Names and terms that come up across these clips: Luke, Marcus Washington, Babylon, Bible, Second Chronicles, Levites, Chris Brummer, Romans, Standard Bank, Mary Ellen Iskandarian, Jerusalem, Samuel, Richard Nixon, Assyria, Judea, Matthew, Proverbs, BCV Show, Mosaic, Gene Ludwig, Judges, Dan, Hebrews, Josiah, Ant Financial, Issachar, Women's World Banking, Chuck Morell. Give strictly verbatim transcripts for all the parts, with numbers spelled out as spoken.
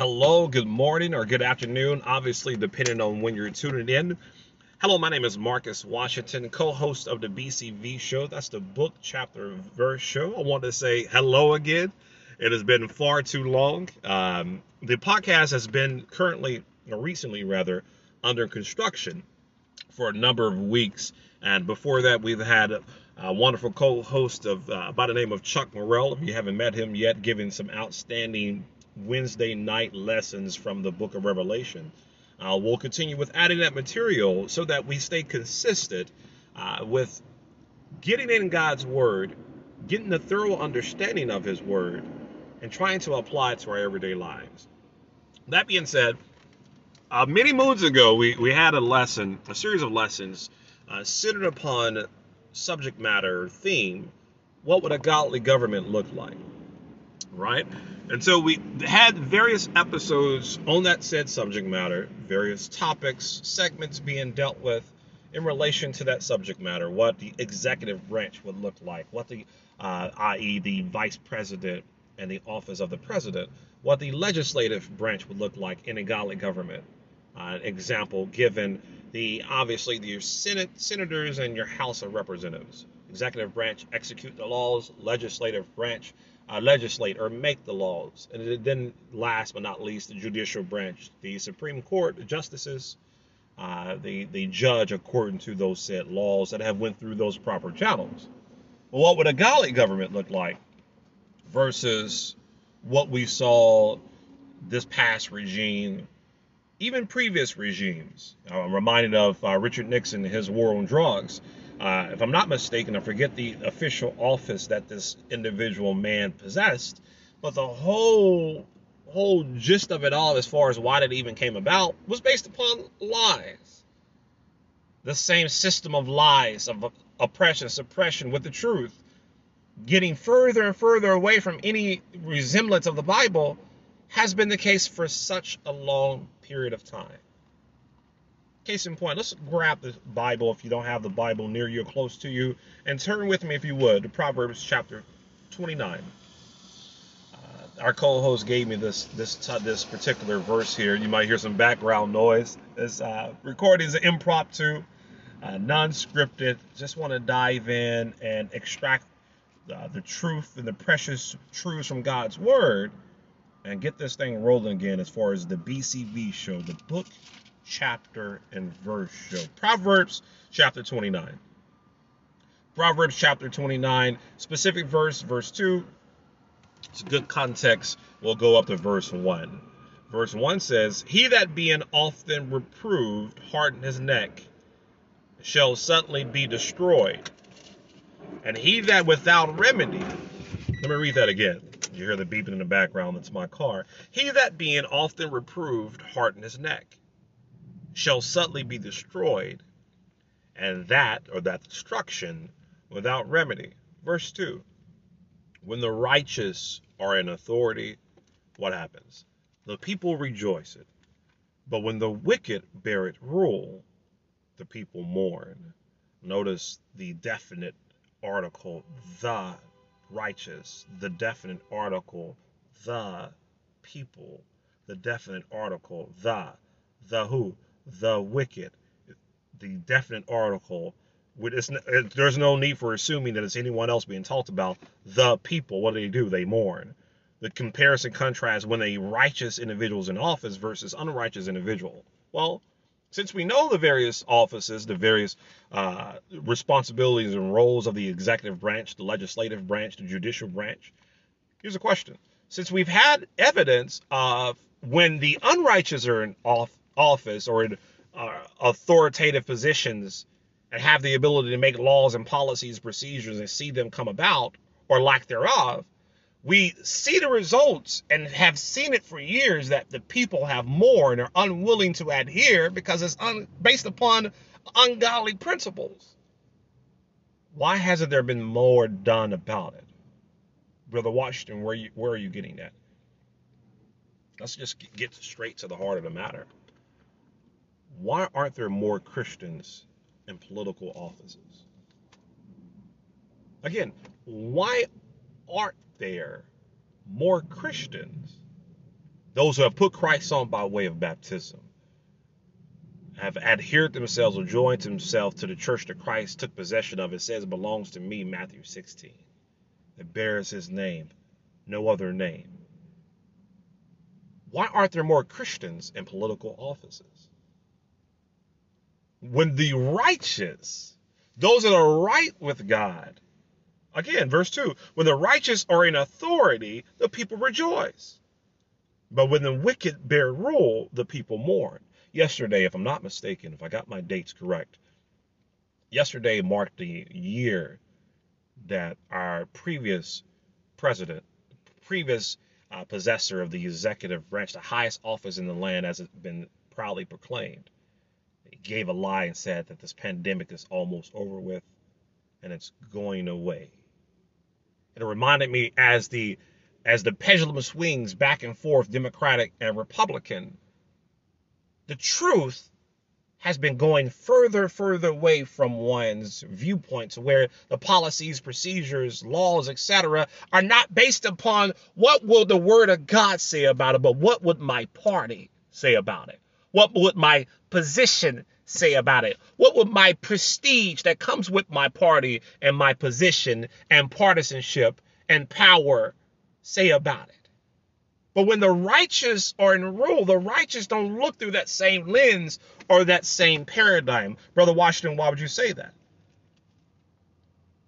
Hello, good morning, or good afternoon, obviously depending on when you're tuning in. Hello, my name is Marcus Washington, co-host of the B C V Show. That's the book, chapter, and verse show. I want to say hello again. It has been far too long. Um, the podcast has been currently, or recently rather, under construction for a number of weeks. And before that, we've had a wonderful co-host of uh, by the name of Chuck Morell. If you haven't met him yet, giving some outstanding Wednesday night lessons from the book of Revelation. Uh, we'll continue with adding that material so that we stay consistent uh, with getting in God's word, getting a thorough understanding of his word, and trying to apply it to our everyday lives. That being said, uh, many moons ago, we, we had a lesson, a series of lessons uh, centered upon subject matter theme, what would a godly government look like? Right? And so we had various episodes on that said subject matter, various topics, segments being dealt with in relation to that subject matter, what the executive branch would look like, what the, uh, that is the vice president and the office of the president, what the legislative branch would look like in a godly government. Uh, an example given, the obviously your Senate, senators and your House of Representatives. Executive branch execute the laws, legislative branch Uh, legislate or make the laws. And then last but not least, the judicial branch, the Supreme Court, the justices, uh, the, the judge according to those said laws that have went through those proper channels. Well, what would a godly government look like versus what we saw this past regime, even previous regimes? I'm reminded of uh, Richard Nixon, his war on drugs. Uh, if I'm not mistaken, I forget the official office that this individual man possessed, but the whole whole gist of it all, as far as why it even came about, was based upon lies. The same system of lies, of oppression, suppression with the truth, getting further and further away from any resemblance of the Bible, has been the case for such a long period of time. Case in point, let's grab the Bible if you don't have the Bible near you or close to you, and turn with me, if you would, to Proverbs chapter twenty-nine. Uh, our co-host gave me this this this particular verse here. You might hear some background noise. This uh, recording is impromptu, uh, non-scripted. Just want to dive in and extract uh, the truth and the precious truths from God's Word, and get this thing rolling again as far as the B C V show, the book, chapter, and verse show. Proverbs chapter twenty-nine. Proverbs chapter twenty-nine, specific verse, verse two. It's good context. We'll go up to verse one. Verse one says, "He that being often reproved hardened his neck shall suddenly be destroyed. And he that without remedy," let me read that again. You hear the beeping in the background, that's my car. "He that being often reproved hardened his neck shall suddenly be destroyed, and that," or that destruction, "without remedy." Verse two, "When the righteous are in authority," what happens? "The people rejoice it. But when the wicked bear it rule, the people mourn." Notice the definite article, "the righteous," the definite article, "the people," the definite article, "the," the who? The wicked, the definite article. There's no need for assuming that it's anyone else being talked about. The people, what do they do? They mourn. The comparison contrasts when a righteous individual is in office versus unrighteous individual. Well, since we know the various offices, the various uh, responsibilities and roles of the executive branch, the legislative branch, the judicial branch, here's a question. Since we've had evidence of when the unrighteous are in office, office or in uh, authoritative positions and have the ability to make laws and policies, procedures, and see them come about or lack thereof, we see the results and have seen it for years that the people have mourned or are unwilling to adhere because it's un- based upon ungodly principles. Why hasn't there been more done about it? Brother Washington, where, you, where are you getting at? Let's just get straight to the heart of the matter. Why aren't there more Christians in political offices? Again, why aren't there more Christians Those who have put Christ on by way of baptism have adhered themselves or joined themselves to the church that Christ took possession of. It says it belongs to me, Matthew sixteen. It bears his name, no other name. Why aren't there more Christians in political offices? When the righteous, those that are right with God, again, verse two, when the righteous are in authority, the people rejoice. But when the wicked bear rule, the people mourn. Yesterday, if I'm not mistaken, if I got my dates correct, yesterday marked the year that our previous president, previous uh, possessor of the executive branch, the highest office in the land, as it's been proudly proclaimed, gave a lie and said that this pandemic is almost over with and it's going away. It reminded me as the as the pendulum swings back and forth, Democratic and Republican, the truth has been going further, further away from one's viewpoints where the policies, procedures, laws, et cetera are not based upon what will the word of God say about it, but what would my party say about it? What would my position say about it? What would my prestige that comes with my party and my position and partisanship and power say about it? But when the righteous are in rule, the righteous don't look through that same lens or that same paradigm. Brother Washington, why would you say that?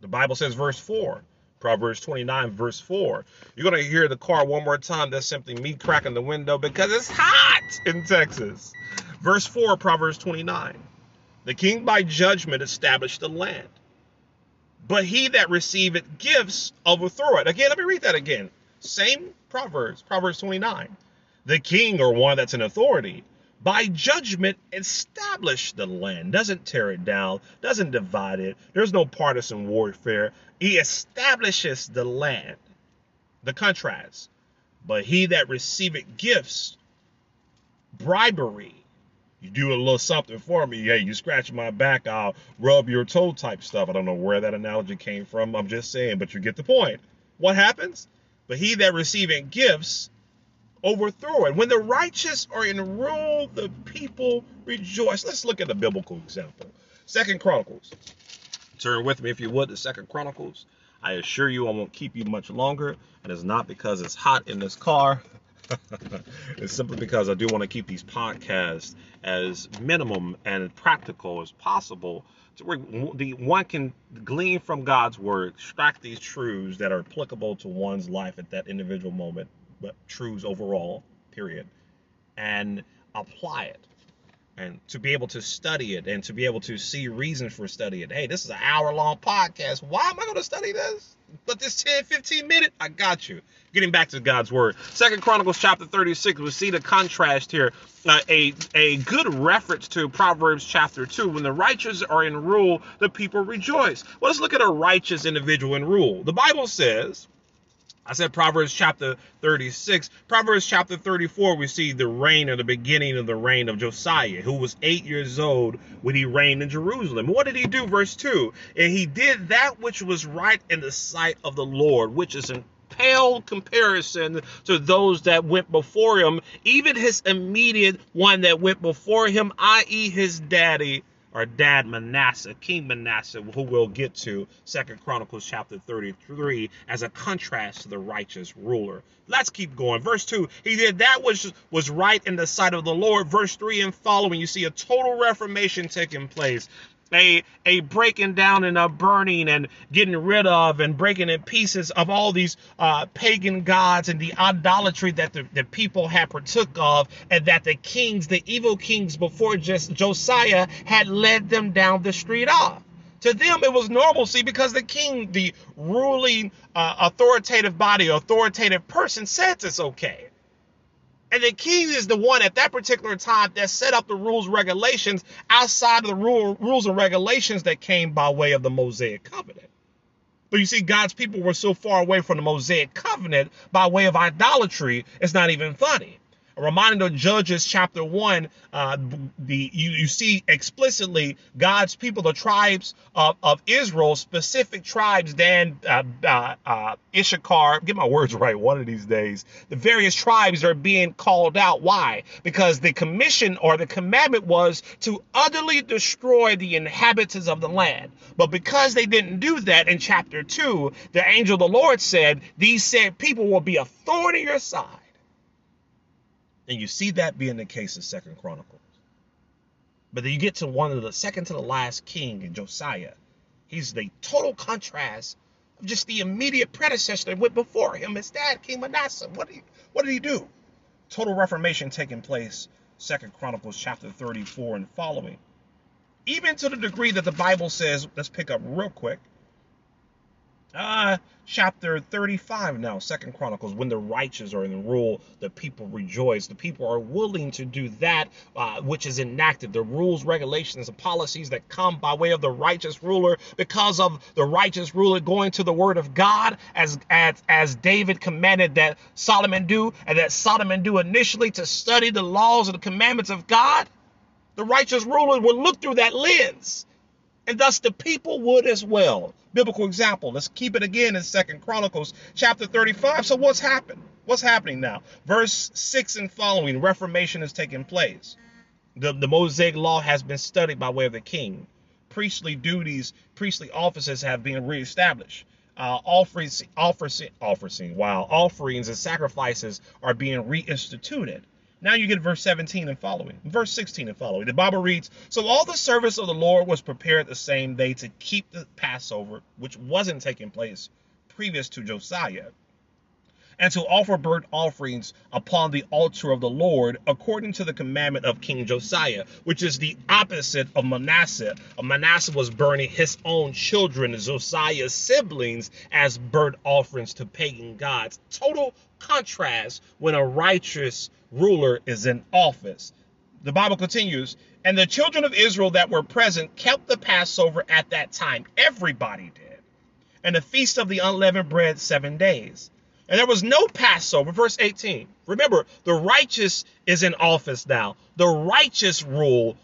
The Bible says, verse four, Proverbs twenty-nine, verse four. You're going to hear the car one more time. That's simply me cracking the window because it's hot in Texas. Verse four, Proverbs twenty-nine. The king by judgment established the land, but he that receiveth gifts overthrow it. Again, let me read that again. Same Proverbs, Proverbs twenty-nine. The king, or one that's in authority, by judgment established the land, doesn't tear it down, doesn't divide it. There's no partisan warfare. He establishes the land. The contrast. But he that receiveth gifts, bribery. You do a little something for me. Hey, you scratch my back, I'll rub your toe type stuff. I don't know where that analogy came from. I'm just saying, but you get the point. What happens? But he that receiveth gifts overthrow it. When the righteous are in rule, the people rejoice. Let's look at a biblical example. Second Chronicles. Turn with me, if you would, to Second Chronicles. I assure you I won't keep you much longer, and it's not because it's hot in this car. It's simply because I do want to keep these podcasts as minimum and practical as possible, to where the one can glean from God's word, extract these truths that are applicable to one's life at that individual moment, but truths overall, period, and apply it, and to be able to study it, and to be able to see reasons for studying it. Hey, this is an hour-long podcast. Why am I going to study this? But this ten, fifteen minute, I got you. Getting back to God's word. Second Chronicles chapter thirty-six, we see the contrast here. Uh, a, a good reference to Proverbs chapter two. When the righteous are in rule, the people rejoice. Well, let's look at a righteous individual in rule. The Bible says, I said Proverbs chapter thirty-six. Proverbs chapter thirty-four, we see the reign or the beginning of the reign of Josiah, who was eight years old when he reigned in Jerusalem. What did he do? Verse two, and he did that which was right in the sight of the Lord, which is an pale comparison to those that went before him, even his immediate one that went before him, that is his daddy, or dad Manasseh, King Manasseh, who we'll get to, Second Chronicles chapter thirty-three, as a contrast to the righteous ruler. Let's keep going. Verse two, he did that which was right in the sight of the Lord. Verse three and following, you see a total reformation taking place. A, a breaking down and a burning and getting rid of and breaking in pieces of all these uh, pagan gods and the idolatry that the, the people had partook of, and that the kings, the evil kings before just Josiah, had led them down the street of. To them, it was normalcy because the king, the ruling uh, authoritative body, authoritative person said it's okay. And the king is the one at that particular time that set up the rules, regulations outside of the rule, rules and regulations that came by way of the Mosaic covenant. But you see, God's people were so far away from the Mosaic covenant by way of idolatry, it's not even funny. A reminder of Judges chapter one, uh, the you, you see explicitly God's people, the tribes of, of Israel, specific tribes, Dan, uh, uh, uh, Issachar, get my words right one of these days. The various tribes are being called out. Why? Because the commission or the commandment was to utterly destroy the inhabitants of the land. But because they didn't do that in chapter two, the angel of the Lord said, these said people will be a thorn in your side. And you see that being the case in Second Chronicles. But then you get to one of the second to the last king in Josiah. He's the total contrast of just the immediate predecessor that went before him. His dad, King Manasseh. What did he, what did he do? Total reformation taking place, Second Chronicles chapter thirty-four and following. Even to the degree that the Bible says, let's pick up real quick. Uh, chapter thirty-five now, Second Chronicles, when the righteous are in the rule, the people rejoice. The people are willing to do that uh, which is enacted, the rules, regulations, and policies that come by way of the righteous ruler, because of the righteous ruler going to the word of God, as as, as David commanded that Solomon do, and that Solomon do initially, to study the laws and the commandments of God. The righteous ruler would look through that lens, and thus the people would as well. Biblical example. Let's keep it again in Second Chronicles chapter thirty-five. So what's happened? What's happening now? Verse six and following, reformation is taking place. The, the Mosaic law has been studied by way of the king. Priestly duties, priestly offices have been reestablished. Uh, offerings, offerings, offerings, wow, offerings and sacrifices are being reinstituted. Now you get verse seventeen and following, verse sixteen and following. The Bible reads, so all the service of the Lord was prepared the same day to keep the Passover, which wasn't taking place previous to Josiah, and to offer burnt offerings upon the altar of the Lord, according to the commandment of King Josiah, which is the opposite of Manasseh. Manasseh was burning his own children, Josiah's siblings, as burnt offerings to pagan gods. Total contrast when a righteous ruler is in office. The Bible continues, and the children of Israel that were present kept the Passover at that time. Everybody did. And the feast of the unleavened bread seven days. And there was no Passover. Verse eighteen. Remember, the righteous is in office now. The righteous rule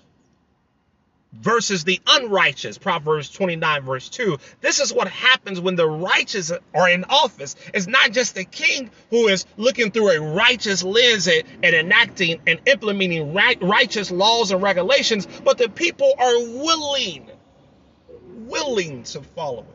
versus the unrighteous. Proverbs twenty-nine, verse two. This is what happens when the righteous are in office. It's not just the king who is looking through a righteous lens and, and enacting and implementing right, righteous laws and regulations, but the people are willing, willing to follow it.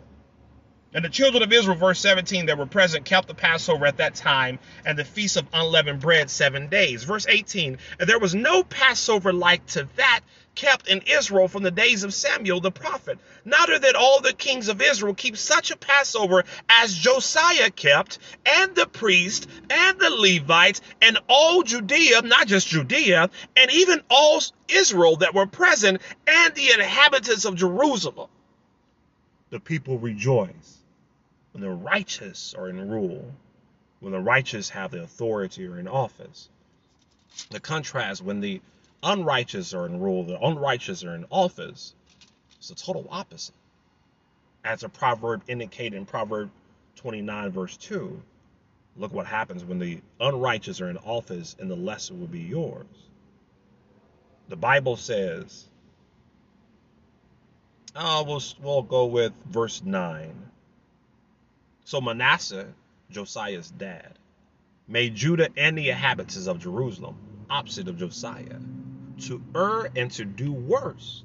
And the children of Israel, verse seventeen, that were present, kept the Passover at that time and the feast of unleavened bread seven days. Verse eighteen, and there was no Passover like to that kept in Israel from the days of Samuel the prophet. Neither did all the kings of Israel keep such a Passover as Josiah kept, and the priests, and the Levites, and all Judea, not just Judea, and even all Israel that were present, and the inhabitants of Jerusalem. The people rejoice. When the righteous are in rule, when the righteous have the authority or in office, the contrast when the unrighteous are in rule, the unrighteous are in office, it's the total opposite. As a proverb indicated in Proverbs twenty-nine, verse two, look what happens when the unrighteous are in office and the lesser will be yours. The Bible says, uh, we'll, we'll go with verse nine. So Manasseh, Josiah's dad, made Judah and the inhabitants of Jerusalem, opposite of Josiah, to err and to do worse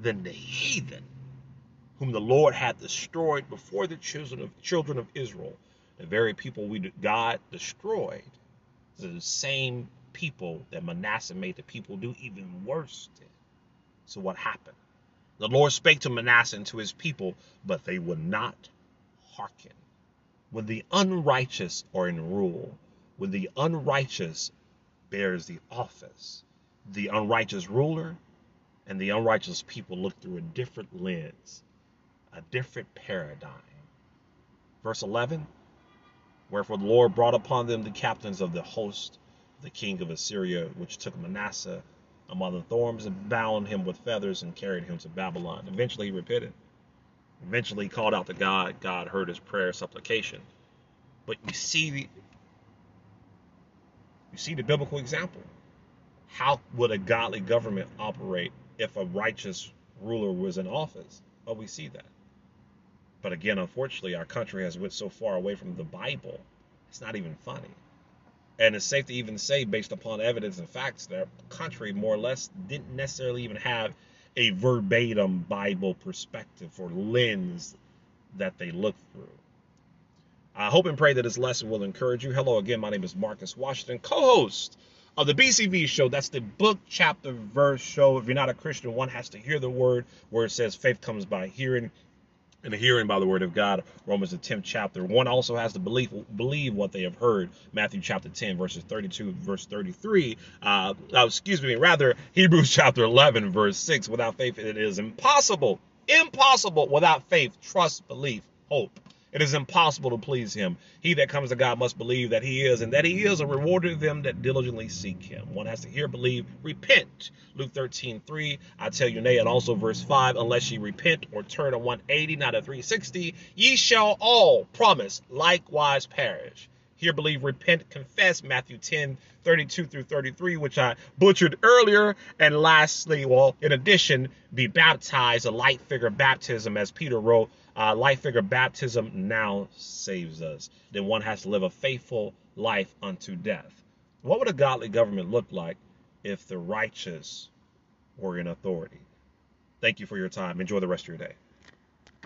than the heathen, whom the Lord had destroyed before the children of, children of Israel. The very people we God destroyed, the same people that Manasseh made the people do even worse than. So what happened? The Lord spake to Manasseh and to his people, but they would not hearken. When the unrighteous are in rule, when the unrighteous bears the office, the unrighteous ruler and the unrighteous people look through a different lens, a different paradigm. Verse eleven, wherefore the Lord brought upon them the captains of the host, the king of Assyria, which took Manasseh among the thorns and bound him with feathers and carried him to Babylon. Eventually he repented. Eventually he called out to God. God heard his prayer supplication. But you see the You see the biblical example. How would a godly government operate if a righteous ruler was in office? Well, we see that. But again, unfortunately, our country has went so far away from the Bible, it's not even funny. And it's safe to even say, based upon evidence and facts, that our country more or less didn't necessarily even have a verbatim Bible perspective or lens that they look through. I hope and pray that this lesson will encourage you. Hello again, my name is Marcus Washington, co-host of the B C V Show. That's the book, chapter, verse show. If you're not a Christian, one has to hear the word where it says faith comes by hearing, and the hearing by the word of God, Romans the tenth chapter. One also has to believe believe what they have heard, Matthew chapter ten, verses thirty-two, verse thirty-three. Uh, excuse me, rather, Hebrews chapter eleven, verse six. Without faith, it is impossible, impossible without faith, trust, belief, hope. It is impossible to please him. He that comes to God must believe that he is, and that he is a rewarder of them that diligently seek him. One has to hear, believe, repent. Luke thirteen three, I tell you nay, and also verse five, unless ye repent or turn a one eighty, not a three sixty, ye shall all promise likewise perish. Hear, believe, repent, confess, Matthew ten thirty-two through thirty-three, which I butchered earlier. And lastly, well, in addition, be baptized, a light figure baptism, as Peter wrote, Uh, life figure baptism now saves us. Then one has to live a faithful life unto death. What would a godly government look like if the righteous were in authority? Thank you for your time. Enjoy the rest of your day.